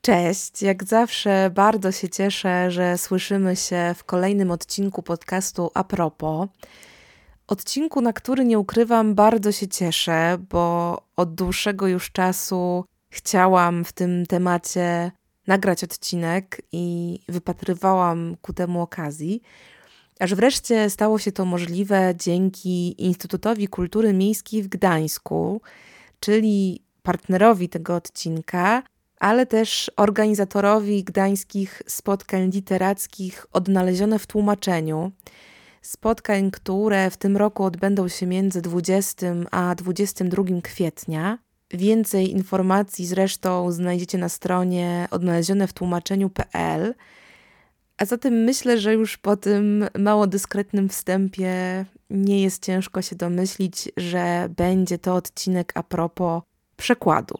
Cześć, jak zawsze bardzo się cieszę, że słyszymy się w kolejnym odcinku podcastu A propos. Odcinku, na który nie ukrywam, bardzo się cieszę, bo od dłuższego już czasu chciałam w tym temacie nagrać odcinek i wypatrywałam ku temu okazji. Aż wreszcie stało się to możliwe dzięki Instytutowi Kultury Miejskiej w Gdańsku, czyli partnerowi tego odcinka, ale też organizatorowi Gdańskich Spotkań Literackich Odnalezione w Tłumaczeniu. Spotkań, które w tym roku odbędą się między 20 a 22 kwietnia. Więcej informacji zresztą znajdziecie na stronie odnalezionewtłumaczeniu.pl. A zatem myślę, że już po tym mało dyskretnym wstępie nie jest ciężko się domyślić, że będzie to odcinek a propos przekładu.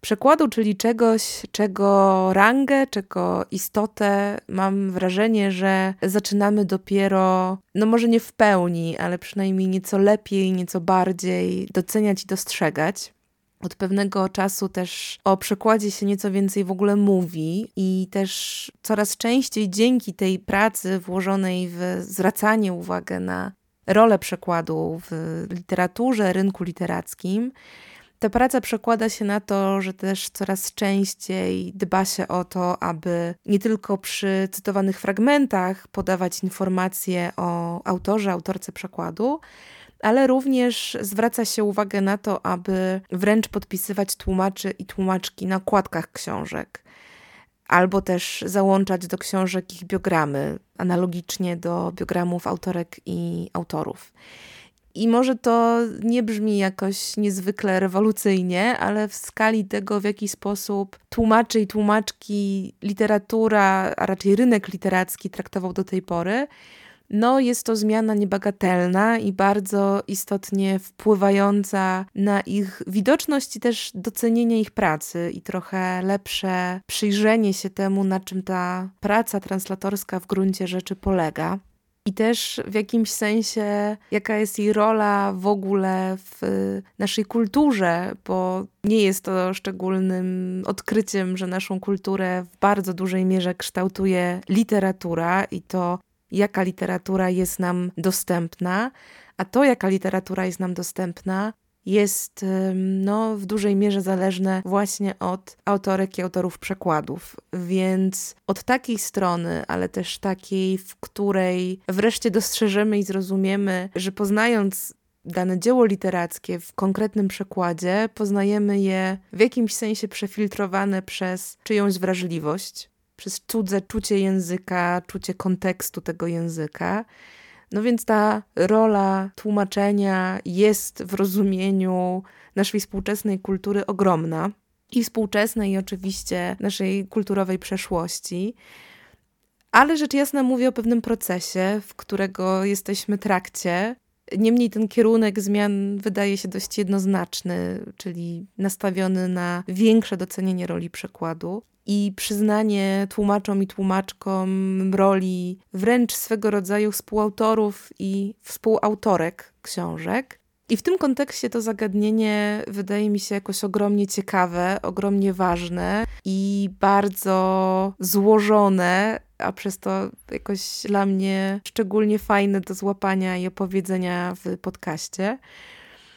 Przekładu, czyli czegoś, czego rangę, czego istotę mam wrażenie, że zaczynamy dopiero, może nie w pełni, ale przynajmniej nieco lepiej, nieco bardziej doceniać i dostrzegać. Od pewnego czasu też o przekładzie się nieco więcej w ogóle mówi i też coraz częściej dzięki tej pracy włożonej w zwracanie uwagi na rolę przekładu w literaturze, rynku literackim, ta praca przekłada się na to, że też coraz częściej dba się o to, aby nie tylko przy cytowanych fragmentach podawać informacje o autorze, autorce przekładu, ale również zwraca się uwagę na to, aby wręcz podpisywać tłumaczy i tłumaczki na okładkach książek, albo też załączać do książek ich biogramy, analogicznie do biogramów autorek i autorów. I może to nie brzmi jakoś niezwykle rewolucyjnie, ale w skali tego, w jaki sposób tłumaczy i tłumaczki literatura, a raczej rynek literacki traktował do tej pory, jest to zmiana niebagatelna i bardzo istotnie wpływająca na ich widoczność i też docenienie ich pracy i trochę lepsze przyjrzenie się temu, na czym ta praca translatorska w gruncie rzeczy polega. I też w jakimś sensie, jaka jest jej rola w ogóle w naszej kulturze, bo nie jest to szczególnym odkryciem, że naszą kulturę w bardzo dużej mierze kształtuje literatura i to, jaka literatura jest nam dostępna, a to, jaka literatura jest nam dostępna, jest w dużej mierze zależne właśnie od autorek i autorów przekładów. Więc od takiej strony, ale też takiej, w której wreszcie dostrzeżemy i zrozumiemy, że poznając dane dzieło literackie w konkretnym przekładzie, poznajemy je w jakimś sensie przefiltrowane przez czyjąś wrażliwość, przez cudze czucie języka, czucie kontekstu tego języka. Więc ta rola tłumaczenia jest w rozumieniu naszej współczesnej kultury ogromna i współczesnej i oczywiście naszej kulturowej przeszłości. Ale rzecz jasna mówię o pewnym procesie, w którego jesteśmy trakcie. Niemniej ten kierunek zmian wydaje się dość jednoznaczny, czyli nastawiony na większe docenienie roli przekładu i przyznanie tłumaczom i tłumaczkom roli wręcz swego rodzaju współautorów i współautorek książek. I w tym kontekście to zagadnienie wydaje mi się jakoś ogromnie ciekawe, ogromnie ważne i bardzo złożone, a przez to jakoś dla mnie szczególnie fajne do złapania i opowiedzenia w podcaście.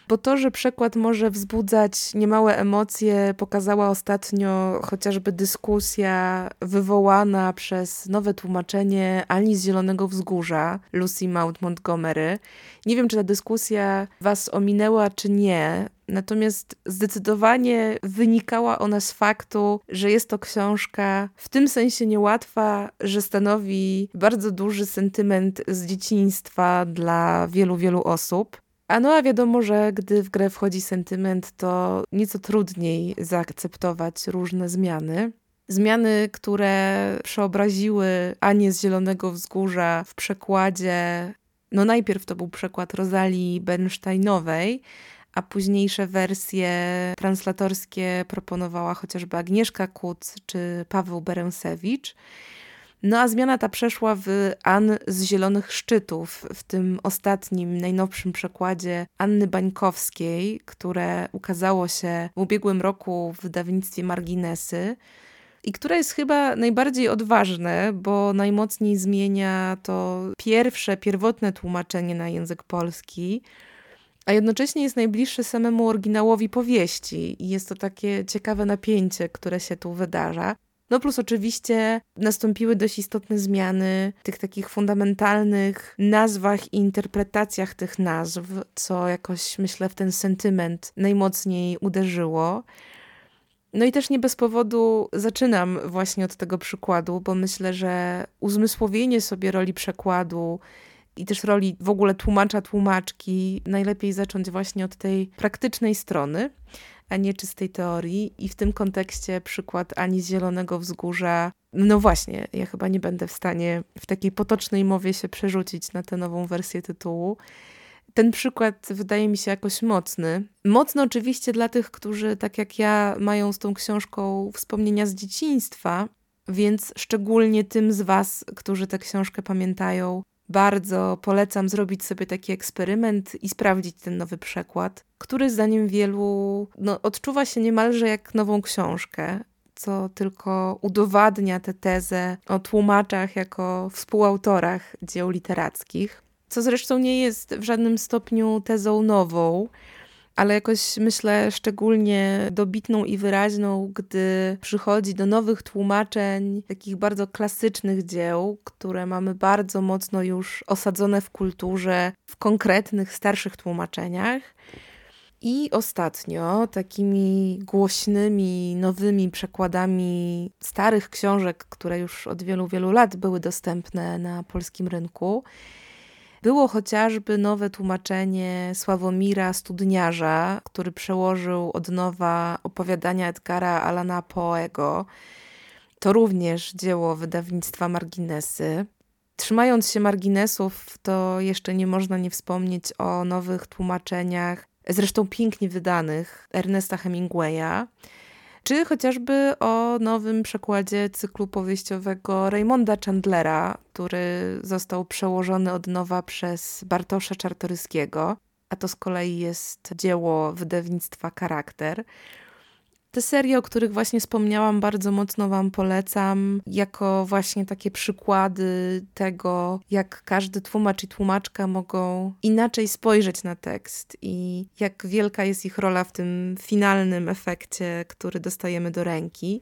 Bo to, że przekład może wzbudzać niemałe emocje, pokazała ostatnio chociażby dyskusja wywołana przez nowe tłumaczenie Ani z Zielonego Wzgórza, Lucy Maud Montgomery. Nie wiem, czy ta dyskusja was ominęła, czy nie, natomiast zdecydowanie wynikała ona z faktu, że jest to książka w tym sensie niełatwa, że stanowi bardzo duży sentyment z dzieciństwa dla wielu, wielu osób. A wiadomo, że gdy w grę wchodzi sentyment, to nieco trudniej zaakceptować różne zmiany. Zmiany, które przeobraziły Anię z Zielonego Wzgórza w przekładzie, no najpierw to był przekład Rozalii Bernsteinowej, a późniejsze wersje translatorskie proponowała chociażby Agnieszka Kuc czy Paweł Beręsewicz. No a zmiana ta przeszła w Ann z Zielonych Szczytów, w tym ostatnim, najnowszym przekładzie Anny Bańkowskiej, które ukazało się w ubiegłym roku w wydawnictwie Marginesy i które jest chyba najbardziej odważne, bo najmocniej zmienia to pierwotne tłumaczenie na język polski, a jednocześnie jest najbliższy samemu oryginałowi powieści i jest to takie ciekawe napięcie, które się tu wydarza. No plus oczywiście nastąpiły dość istotne zmiany w tych takich fundamentalnych nazwach i interpretacjach tych nazw, co jakoś myślę w ten sentyment najmocniej uderzyło. No i też nie bez powodu zaczynam właśnie od tego przykładu, bo myślę, że uzmysłowienie sobie roli przekładu i też roli w ogóle tłumacza, tłumaczki najlepiej zacząć właśnie od tej praktycznej strony, a nie czystej teorii. I w tym kontekście przykład Ani z Zielonego Wzgórza. No właśnie, ja chyba nie będę w stanie w takiej potocznej mowie się przerzucić na tę nową wersję tytułu. Ten przykład wydaje mi się jakoś mocny. Mocno oczywiście dla tych, którzy tak jak ja mają z tą książką wspomnienia z dzieciństwa, więc szczególnie tym z was, którzy tę książkę pamiętają, bardzo polecam zrobić sobie taki eksperyment i sprawdzić ten nowy przekład, który zdaniem wielu odczuwa się niemalże jak nową książkę, co tylko udowadnia tę tezę o tłumaczach jako współautorach dzieł literackich, co zresztą nie jest w żadnym stopniu tezą nową, ale jakoś myślę szczególnie dobitną i wyraźną, gdy przychodzi do nowych tłumaczeń takich bardzo klasycznych dzieł, które mamy bardzo mocno już osadzone w kulturze, w konkretnych, starszych tłumaczeniach. I ostatnio takimi głośnymi, nowymi przekładami starych książek, które już od wielu, wielu lat były dostępne na polskim rynku, było chociażby nowe tłumaczenie Sławomira Studniarza, który przełożył od nowa opowiadania Edgara Alana Poego. To również dzieło wydawnictwa Marginesy. Trzymając się marginesów, to jeszcze nie można nie wspomnieć o nowych tłumaczeniach, zresztą pięknie wydanych, Ernesta Hemingwaya, czy chociażby o nowym przekładzie cyklu powieściowego Raymonda Chandlera, który został przełożony od nowa przez Bartosza Czartoryskiego, a to z kolei jest dzieło wydawnictwa Charakter. Te serie, o których właśnie wspomniałam, bardzo mocno wam polecam, jako właśnie takie przykłady tego, jak każdy tłumacz i tłumaczka mogą inaczej spojrzeć na tekst i jak wielka jest ich rola w tym finalnym efekcie, który dostajemy do ręki.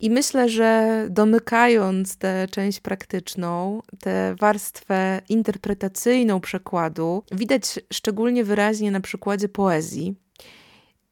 I myślę, że domykając tę część praktyczną, tę warstwę interpretacyjną przekładu, widać szczególnie wyraźnie na przykładzie poezji.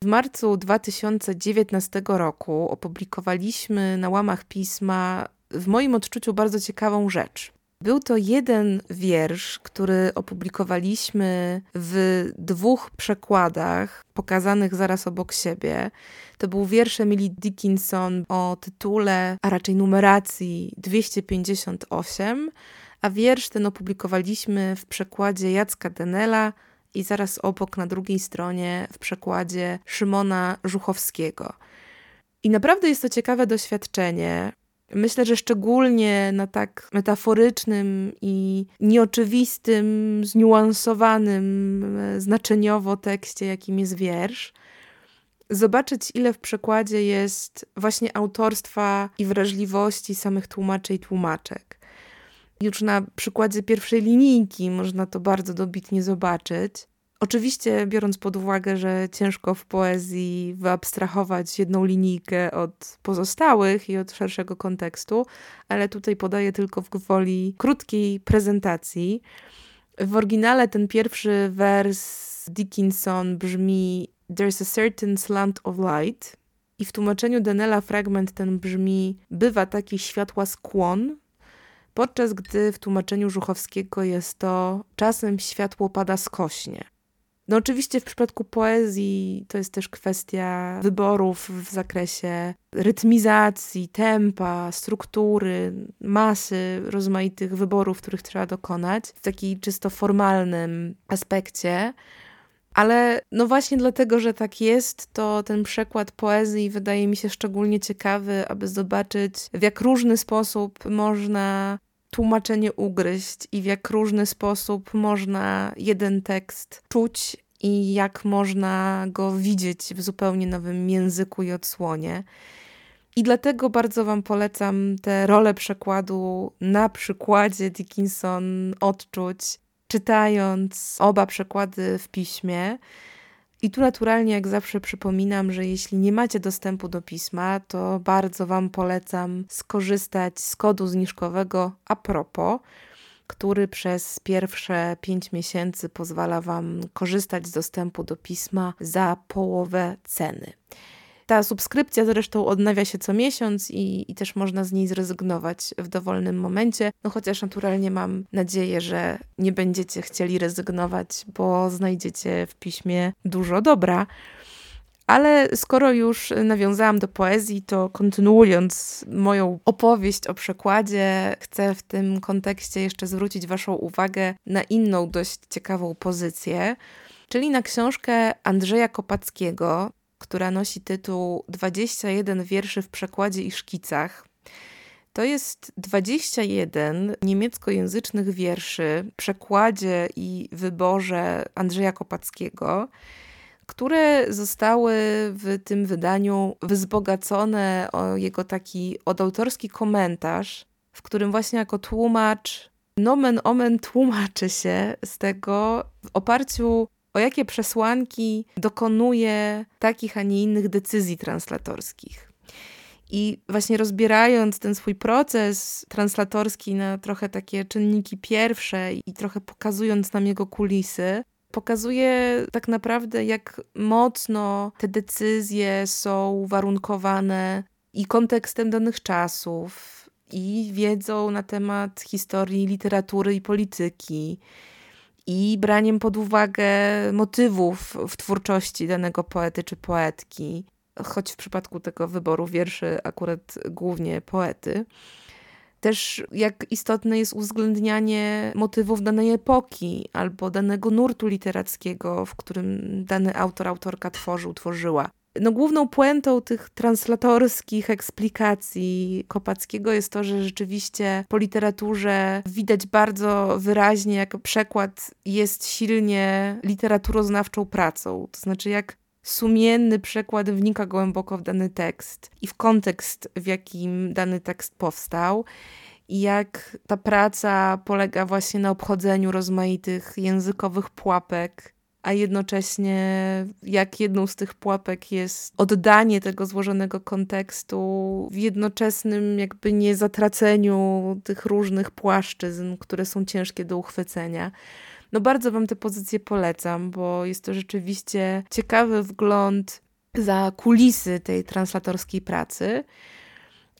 W marcu 2019 roku opublikowaliśmy na łamach pisma w moim odczuciu bardzo ciekawą rzecz. Był to jeden wiersz, który opublikowaliśmy w 2 przekładach pokazanych zaraz obok siebie. To był wiersz Emily Dickinson o tytule, a raczej numeracji 258, a wiersz ten opublikowaliśmy w przekładzie Jacka Denela i zaraz obok na drugiej stronie w przekładzie Szymona Żuchowskiego. I naprawdę jest to ciekawe doświadczenie. Myślę, że szczególnie na tak metaforycznym i nieoczywistym, zniuansowanym znaczeniowo tekście, jakim jest wiersz, zobaczyć, ile w przekładzie jest właśnie autorstwa i wrażliwości samych tłumaczy i tłumaczek. Już na przykładzie pierwszej linijki można to bardzo dobitnie zobaczyć. Oczywiście biorąc pod uwagę, że ciężko w poezji wyabstrahować jedną linijkę od pozostałych i od szerszego kontekstu, ale tutaj podaję tylko w gwoli krótkiej prezentacji. W oryginale ten pierwszy wers Dickinson brzmi "There's a certain slant of light" i w tłumaczeniu Denela fragment ten brzmi "Bywa taki światła skłon", podczas gdy w tłumaczeniu Żuchowskiego jest to "czasem światło pada skośnie". No oczywiście w przypadku poezji to jest też kwestia wyborów w zakresie rytmizacji, tempa, struktury, masy rozmaitych wyborów, których trzeba dokonać w takim czysto formalnym aspekcie. Ale no właśnie dlatego, że tak jest, to ten przekład poezji wydaje mi się szczególnie ciekawy, aby zobaczyć, w jak różny sposób można tłumaczenie ugryźć i w jak różny sposób można jeden tekst czuć i jak można go widzieć w zupełnie nowym języku i odsłonie. I dlatego bardzo wam polecam tę rolę przekładu na przykładzie Dickinson odczuć, czytając oba przekłady w piśmie. I tu naturalnie, jak zawsze, przypominam, że jeśli nie macie dostępu do pisma, to bardzo wam polecam skorzystać z kodu zniżkowego APROPO, który przez pierwsze 5 miesięcy pozwala wam korzystać z dostępu do pisma za połowę ceny. Ta subskrypcja zresztą odnawia się co miesiąc i też można z niej zrezygnować w dowolnym momencie, no chociaż naturalnie mam nadzieję, że nie będziecie chcieli rezygnować, bo znajdziecie w piśmie dużo dobra. Ale skoro już nawiązałam do poezji, to kontynuując moją opowieść o przekładzie, chcę w tym kontekście jeszcze zwrócić waszą uwagę na inną dość ciekawą pozycję, czyli na książkę Andrzeja Kopackiego, która nosi tytuł 21 wierszy w przekładzie i szkicach. To jest 21 niemieckojęzycznych wierszy w przekładzie i wyborze Andrzeja Kopackiego, które zostały w tym wydaniu wzbogacone o jego taki odautorski komentarz, w którym właśnie jako tłumacz, nomen omen, tłumaczy się z tego w oparciu o jakie przesłanki dokonuje takich, a nie innych decyzji translatorskich. I właśnie rozbierając ten swój proces translatorski na trochę takie czynniki pierwsze i trochę pokazując nam jego kulisy, pokazuje tak naprawdę, jak mocno te decyzje są warunkowane i kontekstem danych czasów, i wiedzą na temat historii, literatury i polityki, i braniem pod uwagę motywów w twórczości danego poety czy poetki, choć w przypadku tego wyboru wierszy akurat głównie poety. Też jak istotne jest uwzględnianie motywów danej epoki albo danego nurtu literackiego, w którym dany autor, autorka tworzyła. No, główną puentą tych translatorskich eksplikacji Kopackiego jest to, że rzeczywiście po literaturze widać bardzo wyraźnie, jak przekład jest silnie literaturoznawczą pracą. To znaczy, jak sumienny przekład wnika głęboko w dany tekst i w kontekst, w jakim dany tekst powstał. I jak ta praca polega właśnie na obchodzeniu rozmaitych językowych pułapek, a jednocześnie jak jedną z tych pułapek jest oddanie tego złożonego kontekstu w jednoczesnym jakby niezatraceniu tych różnych płaszczyzn, które są ciężkie do uchwycenia. No bardzo wam tę pozycję polecam, bo jest to rzeczywiście ciekawy wgląd za kulisy tej translatorskiej pracy.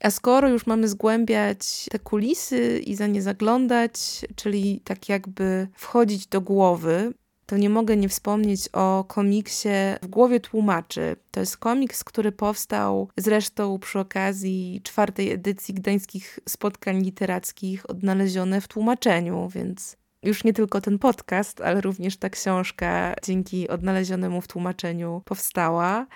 A skoro już mamy zgłębiać te kulisy i za nie zaglądać, czyli tak jakby wchodzić do głowy, to nie mogę nie wspomnieć o komiksie W głowie tłumaczy. To jest komiks, który powstał zresztą przy okazji 4. edycji Gdańskich Spotkań Literackich Odnalezione w Tłumaczeniu, więc już nie tylko ten podcast, ale również ta książka dzięki Odnalezionemu w Tłumaczeniu powstała.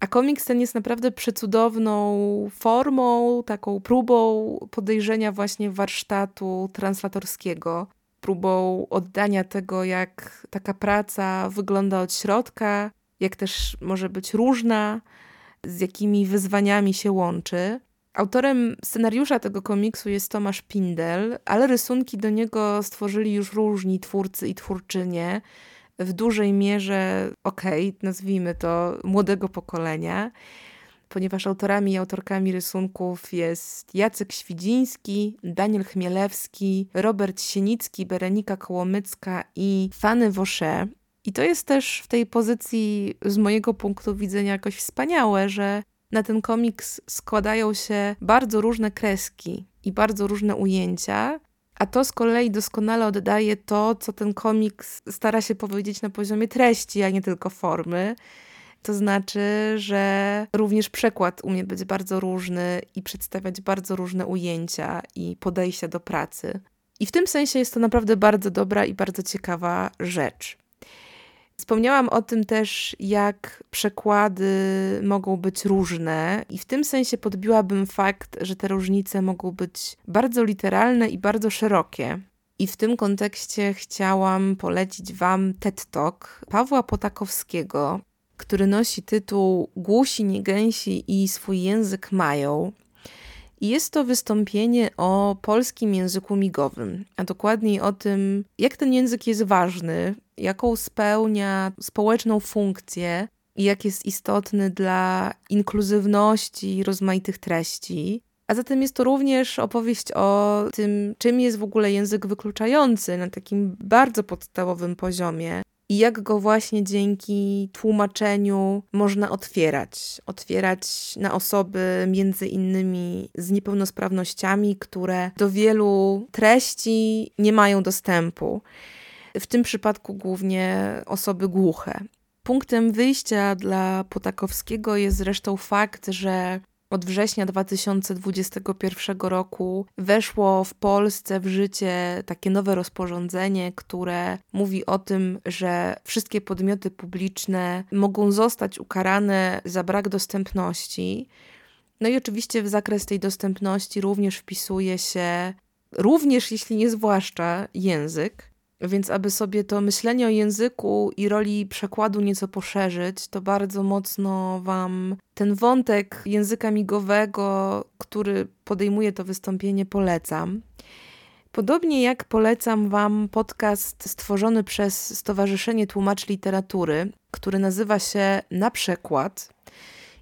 A komiks ten jest naprawdę przecudowną formą, taką próbą podejrzenia właśnie warsztatu translatorskiego, próbą oddania tego, jak taka praca wygląda od środka, jak też może być różna, z jakimi wyzwaniami się łączy. Autorem scenariusza tego komiksu jest Tomasz Pindel, ale rysunki do niego stworzyli już różni twórcy i twórczynie, w dużej mierze, nazwijmy to, młodego pokolenia, ponieważ autorami i autorkami rysunków jest Jacek Świdziński, Daniel Chmielewski, Robert Sienicki, Berenika Kołomycka i Fanny Vaucher. I to jest też w tej pozycji z mojego punktu widzenia jakoś wspaniałe, że na ten komiks składają się bardzo różne kreski i bardzo różne ujęcia, A to z kolei doskonale oddaje to, co ten komiks stara się powiedzieć na poziomie treści, a nie tylko formy. To znaczy, że również przekład umie być bardzo różny i przedstawiać bardzo różne ujęcia i podejścia do pracy. I w tym sensie jest to naprawdę bardzo dobra i bardzo ciekawa rzecz. Wspomniałam o tym też, jak przekłady mogą być różne i w tym sensie podbiłabym fakt, że te różnice mogą być bardzo literalne i bardzo szerokie. I w tym kontekście chciałam polecić Wam TED Talk Pawła Potakowskiego, który nosi tytuł Głusi, niegęsi i swój język mają. I jest to wystąpienie o polskim języku migowym, a dokładniej o tym, jak ten język jest ważny, jaką spełnia społeczną funkcję i jak jest istotny dla inkluzywności i rozmaitych treści. A zatem jest to również opowieść o tym, czym jest w ogóle język wykluczający na takim bardzo podstawowym poziomie i jak go właśnie dzięki tłumaczeniu można otwierać. Otwierać na osoby między innymi z niepełnosprawnościami, które do wielu treści nie mają dostępu. W tym przypadku głównie osoby głuche. Punktem wyjścia dla Potakowskiego jest zresztą fakt, że od września 2021 roku weszło w Polsce w życie takie nowe rozporządzenie, które mówi o tym, że wszystkie podmioty publiczne mogą zostać ukarane za brak dostępności. No i oczywiście w zakres tej dostępności również wpisuje się, również jeśli nie zwłaszcza, język. Więc aby sobie to myślenie o języku i roli przekładu nieco poszerzyć, to bardzo mocno Wam ten wątek języka migowego, który podejmuje to wystąpienie, polecam. Podobnie jak polecam Wam podcast stworzony przez Stowarzyszenie Tłumaczy Literatury, który nazywa się Na Przekład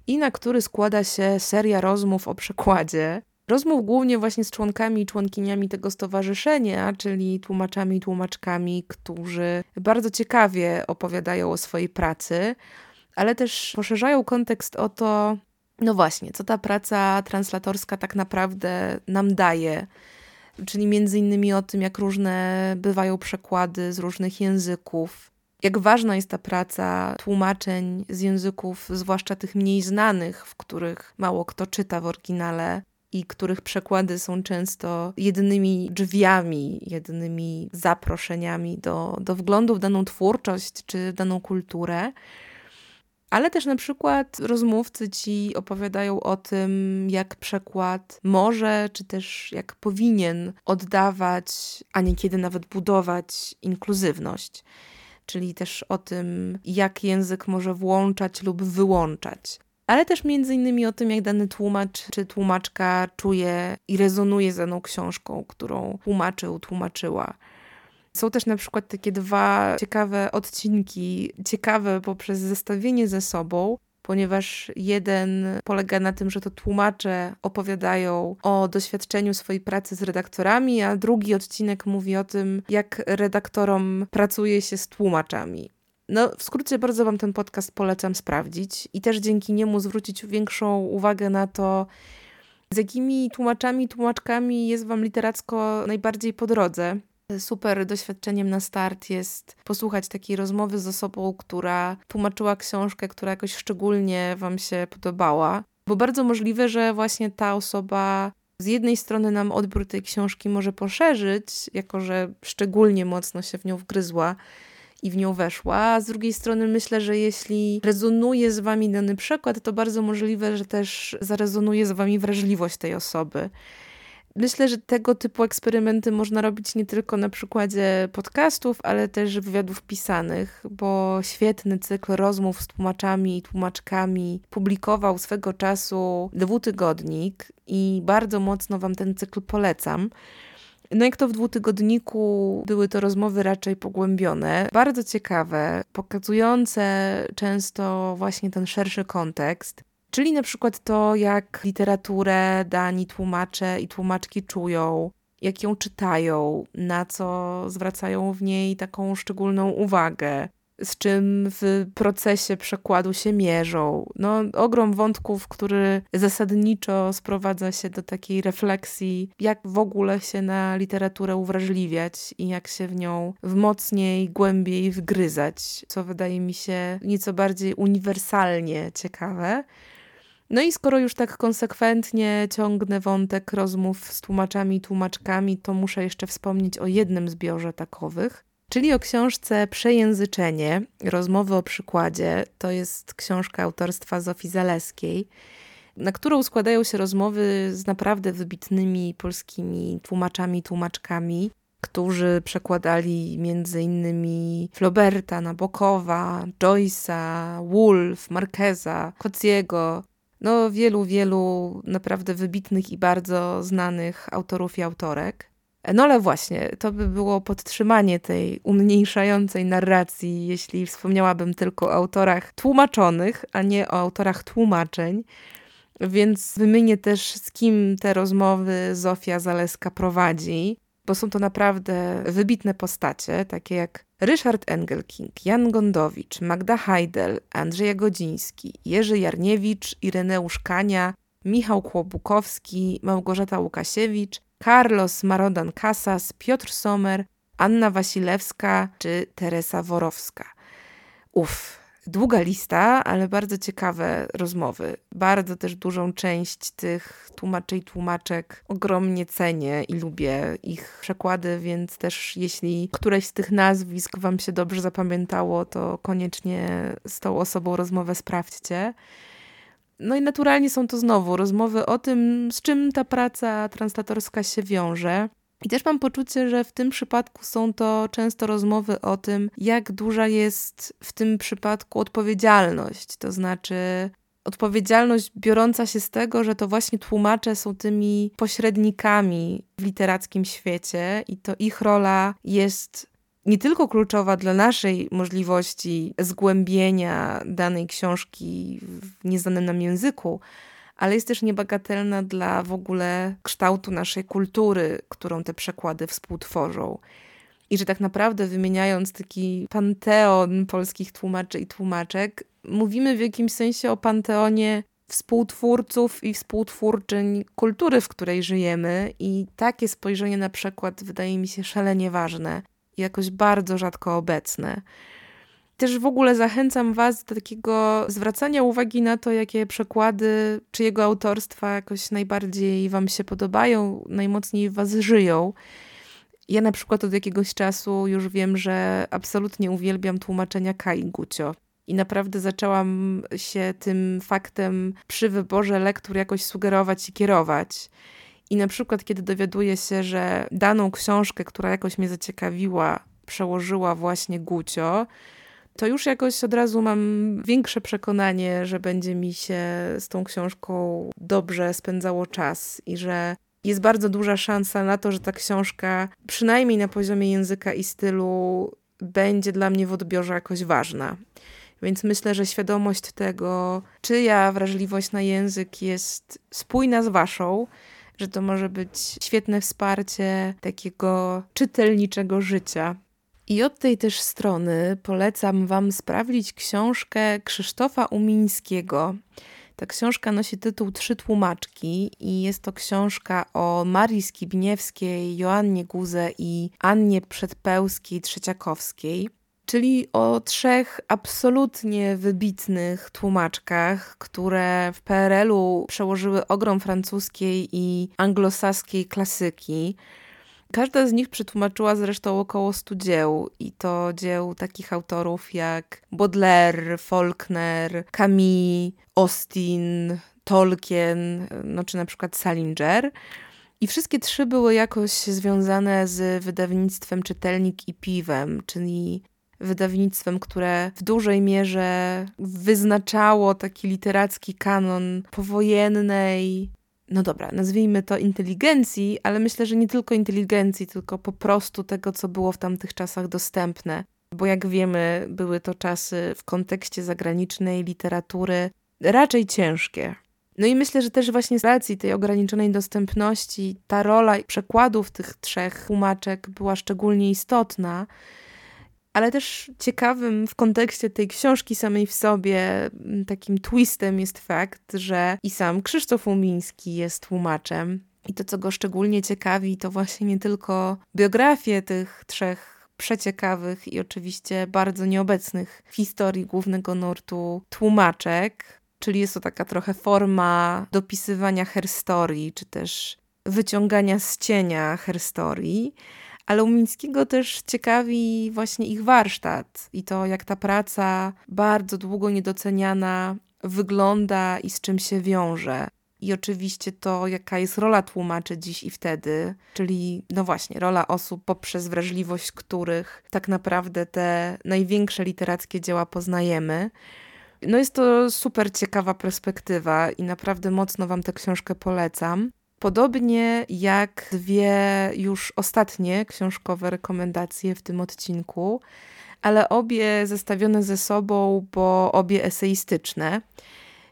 i na który składa się seria rozmów o przekładzie. Rozmów głównie właśnie z członkami i członkiniami tego stowarzyszenia, czyli tłumaczami i tłumaczkami, którzy bardzo ciekawie opowiadają o swojej pracy, ale też poszerzają kontekst o to, no właśnie, co ta praca translatorska tak naprawdę nam daje, czyli między innymi o tym, jak różne bywają przekłady z różnych języków, jak ważna jest ta praca tłumaczeń z języków, zwłaszcza tych mniej znanych, w których mało kto czyta w oryginale, i których przekłady są często jedynymi drzwiami, jedynymi zaproszeniami do wglądu w daną twórczość czy w daną kulturę. Ale też na przykład rozmówcy ci opowiadają o tym, jak przekład może, czy też jak powinien oddawać, a niekiedy nawet budować inkluzywność. Czyli też o tym, jak język może włączać lub wyłączać. Ale też między innymi o tym, jak dany tłumacz czy tłumaczka czuje i rezonuje z daną książką, którą tłumaczył, tłumaczyła. Są też na przykład takie dwa ciekawe odcinki, ciekawe poprzez zestawienie ze sobą, ponieważ jeden polega na tym, że to tłumacze opowiadają o doświadczeniu swojej pracy z redaktorami, a drugi odcinek mówi o tym, jak redaktorom pracuje się z tłumaczami. No, w skrócie bardzo Wam ten podcast polecam sprawdzić i też dzięki niemu zwrócić większą uwagę na to, z jakimi tłumaczami, tłumaczkami jest Wam literacko najbardziej po drodze. Super doświadczeniem na start jest posłuchać takiej rozmowy z osobą, która tłumaczyła książkę, która jakoś szczególnie Wam się podobała, bo bardzo możliwe, że właśnie ta osoba z jednej strony nam odbiór tej książki może poszerzyć, jako że szczególnie mocno się w nią wgryzła, i w nią weszła, a z drugiej strony myślę, że jeśli rezonuje z Wami dany przekład, to bardzo możliwe, że też zarezonuje z Wami wrażliwość tej osoby. Myślę, że tego typu eksperymenty można robić nie tylko na przykładzie podcastów, ale też wywiadów pisanych, bo świetny cykl rozmów z tłumaczami i tłumaczkami publikował swego czasu dwutygodnik i bardzo mocno Wam ten cykl polecam. No jak to w dwutygodniku były to rozmowy raczej pogłębione, bardzo ciekawe, pokazujące często właśnie ten szerszy kontekst, czyli na przykład to, jak literaturę dani tłumacze i tłumaczki czują, jak ją czytają, na co zwracają w niej taką szczególną uwagę, z czym w procesie przekładu się mierzą. No, ogrom wątków, który zasadniczo sprowadza się do takiej refleksji, jak w ogóle się na literaturę uwrażliwiać i jak się w nią mocniej, głębiej wgryzać, co wydaje mi się nieco bardziej uniwersalnie ciekawe. No i skoro już tak konsekwentnie ciągnę wątek rozmów z tłumaczami i tłumaczkami, to muszę jeszcze wspomnieć o jednym zbiorze takowych, czyli o książce Przejęzyczenie, rozmowy o przykładzie. To jest książka autorstwa Zofii Zaleskiej, na którą składają się rozmowy z naprawdę wybitnymi polskimi tłumaczami i tłumaczkami, którzy przekładali m.in. Flauberta, Nabokowa, Joyce'a, Woolf, Marqueza, Koziego, no wielu, wielu naprawdę wybitnych i bardzo znanych autorów i autorek. No ale właśnie, to by było podtrzymanie tej umniejszającej narracji, jeśli wspomniałabym tylko o autorach tłumaczonych, a nie o autorach tłumaczeń. Więc wymienię też, z kim te rozmowy Zofia Zaleska prowadzi, bo są to naprawdę wybitne postacie, takie jak Ryszard Engelking, Jan Gondowicz, Magda Hajdel, Andrzej Jagodziński, Jerzy Jarniewicz, Ireneusz Kania, Michał Kłobukowski, Małgorzata Łukasiewicz, Carlos Marodan Casas, Piotr Sommer, Anna Wasilewska czy Teresa Worowska. Długa lista, ale bardzo ciekawe rozmowy. Bardzo też dużą część tych tłumaczy i tłumaczek ogromnie cenię i lubię ich przekłady, więc też jeśli któreś z tych nazwisk wam się dobrze zapamiętało, to koniecznie z tą osobą rozmowę sprawdźcie. No i naturalnie są to znowu rozmowy o tym, z czym ta praca translatorska się wiąże. I też mam poczucie, że w tym przypadku są to często rozmowy o tym, jak duża jest w tym przypadku odpowiedzialność. To znaczy odpowiedzialność biorąca się z tego, że to właśnie tłumacze są tymi pośrednikami w literackim świecie i to ich rola jest nie tylko kluczowa dla naszej możliwości zgłębienia danej książki w nieznanym nam języku, ale jest też niebagatelna dla w ogóle kształtu naszej kultury, którą te przekłady współtworzą. I że tak naprawdę wymieniając taki panteon polskich tłumaczy i tłumaczek, mówimy w jakimś sensie o panteonie współtwórców i współtwórczyń kultury, w której żyjemy. I takie spojrzenie na przekład wydaje mi się szalenie ważne i jakoś bardzo rzadko obecne. Też w ogóle zachęcam was do takiego zwracania uwagi na to, jakie przekłady czyjego autorstwa jakoś najbardziej wam się podobają, najmocniej w was żyją. Ja na przykład od jakiegoś czasu już wiem, że absolutnie uwielbiam tłumaczenia Kai Gucio. I naprawdę zaczęłam się tym faktem przy wyborze lektur jakoś sugerować i kierować. I na przykład kiedy dowiaduję się, że daną książkę, która jakoś mnie zaciekawiła, przełożyła właśnie Gucio, to już jakoś od razu mam większe przekonanie, że będzie mi się z tą książką dobrze spędzało czas i że jest bardzo duża szansa na to, że ta książka, przynajmniej na poziomie języka i stylu, będzie dla mnie w odbiorze jakoś ważna. Więc myślę, że świadomość tego, czyja wrażliwość na język jest spójna z waszą, że to może być świetne wsparcie takiego czytelniczego życia. I od tej też strony polecam wam sprawdzić książkę Krzysztofa Umińskiego. Ta książka nosi tytuł Trzy tłumaczki i jest to książka o Marii Skibniewskiej, Joannie Guze i Annie Przedpełskiej-Trzeciakowskiej, czyli o trzech absolutnie wybitnych tłumaczkach, które w PRL-u przełożyły ogrom francuskiej i anglosaskiej klasyki. Każda z nich przetłumaczyła zresztą około 100 dzieł i to dzieł takich autorów jak Baudelaire, Faulkner, Camus, Austin, Tolkien, no czy na przykład Salinger. I wszystkie trzy były jakoś związane z wydawnictwem Czytelnik i Piwem, czyli wydawnictwem, które w dużej mierze wyznaczało taki literacki kanon powojennej, no dobra, nazwijmy to inteligencji, ale myślę, że nie tylko inteligencji, tylko po prostu tego, co było w tamtych czasach dostępne. Bo jak wiemy, były to czasy w kontekście zagranicznej literatury raczej ciężkie. No i myślę, że też właśnie z racji tej ograniczonej dostępności ta rola przekładów tych trzech tłumaczek była szczególnie istotna. ale też ciekawym w kontekście tej książki samej w sobie takim twistem jest fakt, że i sam Krzysztof Umiński jest tłumaczem i to, co go szczególnie ciekawi, to właśnie nie tylko biografie tych trzech przeciekawych i oczywiście bardzo nieobecnych w historii głównego nurtu tłumaczek, czyli jest to taka trochę forma dopisywania herstorii, czy też wyciągania z cienia herstorii, ale Umińskiego też ciekawi właśnie ich warsztat i to, jak ta praca bardzo długo niedoceniana wygląda i z czym się wiąże. I oczywiście to, jaka jest rola tłumaczy dziś i wtedy, czyli no właśnie rola osób, poprzez wrażliwość których tak naprawdę te największe literackie dzieła poznajemy. No jest to super ciekawa perspektywa i naprawdę mocno wam tę książkę polecam. Podobnie jak dwie już ostatnie książkowe rekomendacje w tym odcinku, ale obie zestawione ze sobą, bo obie eseistyczne.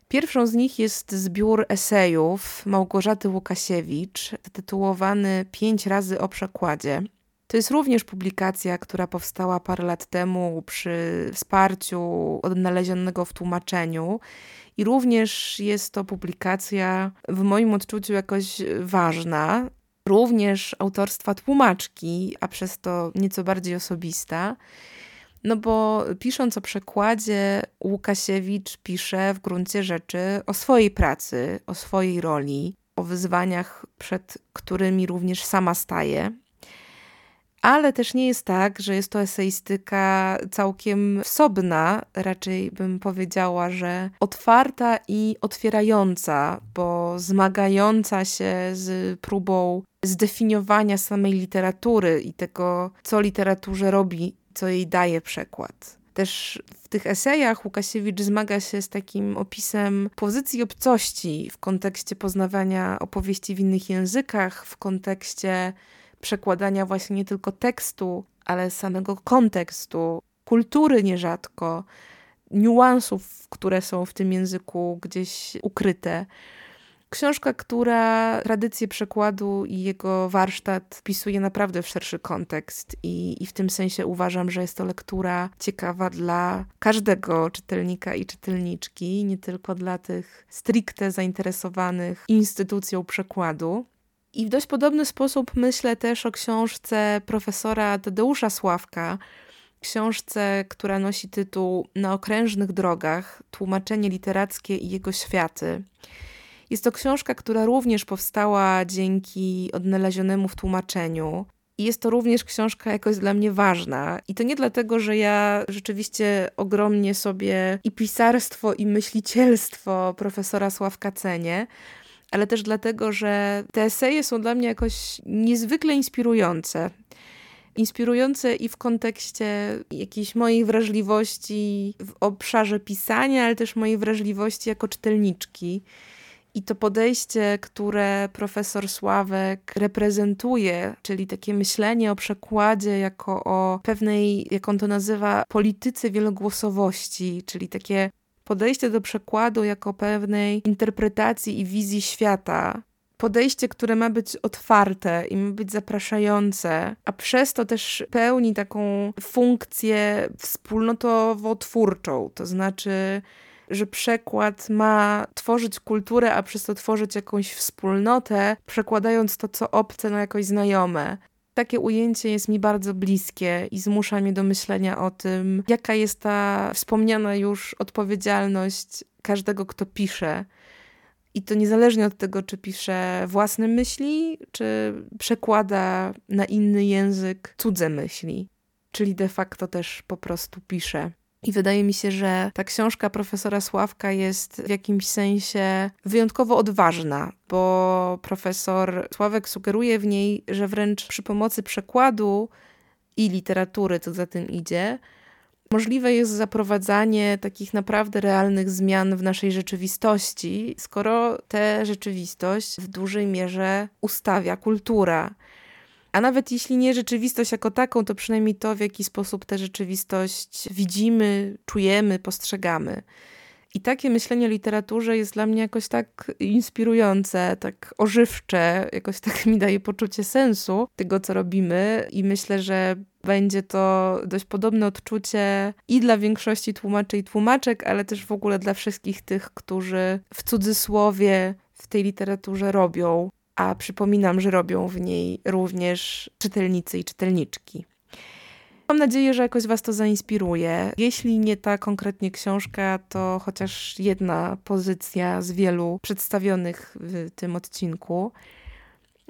Pierwszą z nich jest zbiór esejów Małgorzaty Łukasiewicz, zatytułowany 5 razy o przekładzie. To jest również publikacja, która powstała parę lat temu przy wsparciu Odnalezionego w Tłumaczeniu i również jest to publikacja w moim odczuciu jakoś ważna, również autorstwa tłumaczki, a przez to nieco bardziej osobista. No bo pisząc o przekładzie, Łukasiewicz pisze w gruncie rzeczy o swojej pracy, o swojej roli, o wyzwaniach, przed którymi również sama staje. Ale też nie jest tak, że jest to eseistyka całkiem wsobna, raczej bym powiedziała, że otwarta i otwierająca, bo zmagająca się z próbą zdefiniowania samej literatury i tego, co literaturze robi, co jej daje przekład. Też w tych esejach Łukasiewicz zmaga się z takim opisem pozycji obcości w kontekście poznawania opowieści w innych językach, w kontekście przekładania właśnie nie tylko tekstu, ale samego kontekstu, kultury nierzadko, niuansów, które są w tym języku gdzieś ukryte. Książka, która tradycję przekładu i jego warsztat wpisuje naprawdę w szerszy kontekst i w tym sensie uważam, że jest to lektura ciekawa dla każdego czytelnika i czytelniczki, nie tylko dla tych stricte zainteresowanych instytucją przekładu. I w dość podobny sposób myślę też o książce profesora Tadeusza Sławka, książce, która nosi tytuł Na okrężnych drogach – Tłumaczenie literackie i jego światy. Jest to książka, która również powstała dzięki Odnalezionemu w Tłumaczeniu. I jest to również książka jakoś dla mnie ważna. I to nie dlatego, że ja rzeczywiście ogromnie sobie i pisarstwo, i myślicielstwo profesora Sławka cenię, ale też dlatego, że te eseje są dla mnie jakoś niezwykle inspirujące. Inspirujące i w kontekście jakiejś mojej wrażliwości w obszarze pisania, ale też mojej wrażliwości jako czytelniczki. I to podejście, które profesor Sławek reprezentuje, czyli takie myślenie o przekładzie jako o pewnej, jak on to nazywa, polityce wielogłosowości, czyli takie podejście do przekładu jako pewnej interpretacji i wizji świata. Podejście, które ma być otwarte i ma być zapraszające, a przez to też pełni taką funkcję wspólnotowo-twórczą, to znaczy, że przekład ma tworzyć kulturę, a przez to tworzyć jakąś wspólnotę, przekładając to, co obce, na jakoś znajome. Takie ujęcie jest mi bardzo bliskie i zmusza mnie do myślenia o tym, jaka jest ta wspomniana już odpowiedzialność każdego, kto pisze. I to niezależnie od tego, czy pisze własne myśli, czy przekłada na inny język cudze myśli. Czyli de facto też po prostu pisze. I wydaje mi się, że ta książka profesora Sławka jest w jakimś sensie wyjątkowo odważna, bo profesor Sławek sugeruje w niej, że wręcz przy pomocy przekładu i literatury, co za tym idzie, możliwe jest zaprowadzanie takich naprawdę realnych zmian w naszej rzeczywistości, skoro tę rzeczywistość w dużej mierze ustawia kultura. A nawet jeśli nie rzeczywistość jako taką, to przynajmniej to, w jaki sposób tę rzeczywistość widzimy, czujemy, postrzegamy. I takie myślenie o literaturze jest dla mnie jakoś tak inspirujące, tak ożywcze, jakoś tak mi daje poczucie sensu tego, co robimy i myślę, że będzie to dość podobne odczucie i dla większości tłumaczy i tłumaczek, ale też w ogóle dla wszystkich tych, którzy w cudzysłowie w tej literaturze robią, a przypominam, że robią w niej również czytelnicy i czytelniczki. Mam nadzieję, że jakoś was to zainspiruje. Jeśli nie ta konkretnie książka, to chociaż jedna pozycja z wielu przedstawionych w tym odcinku.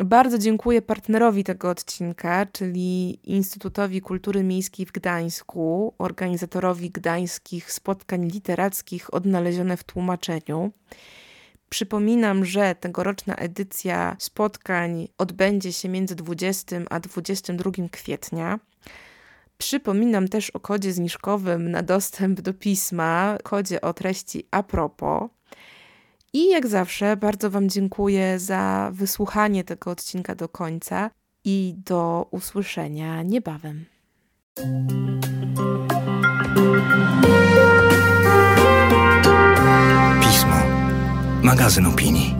Bardzo dziękuję partnerowi tego odcinka, czyli Instytutowi Kultury Miejskiej w Gdańsku, organizatorowi Gdańskich Spotkań Literackich Odnalezione w Tłumaczeniu. Przypominam, że tegoroczna edycja spotkań odbędzie się między 20 a 22 kwietnia. Przypominam też o kodzie zniżkowym na dostęp do pisma, kodzie o treści a propos. I jak zawsze bardzo wam dziękuję za wysłuchanie tego odcinka do końca i do usłyszenia niebawem. Pismo. Magazyn opinii.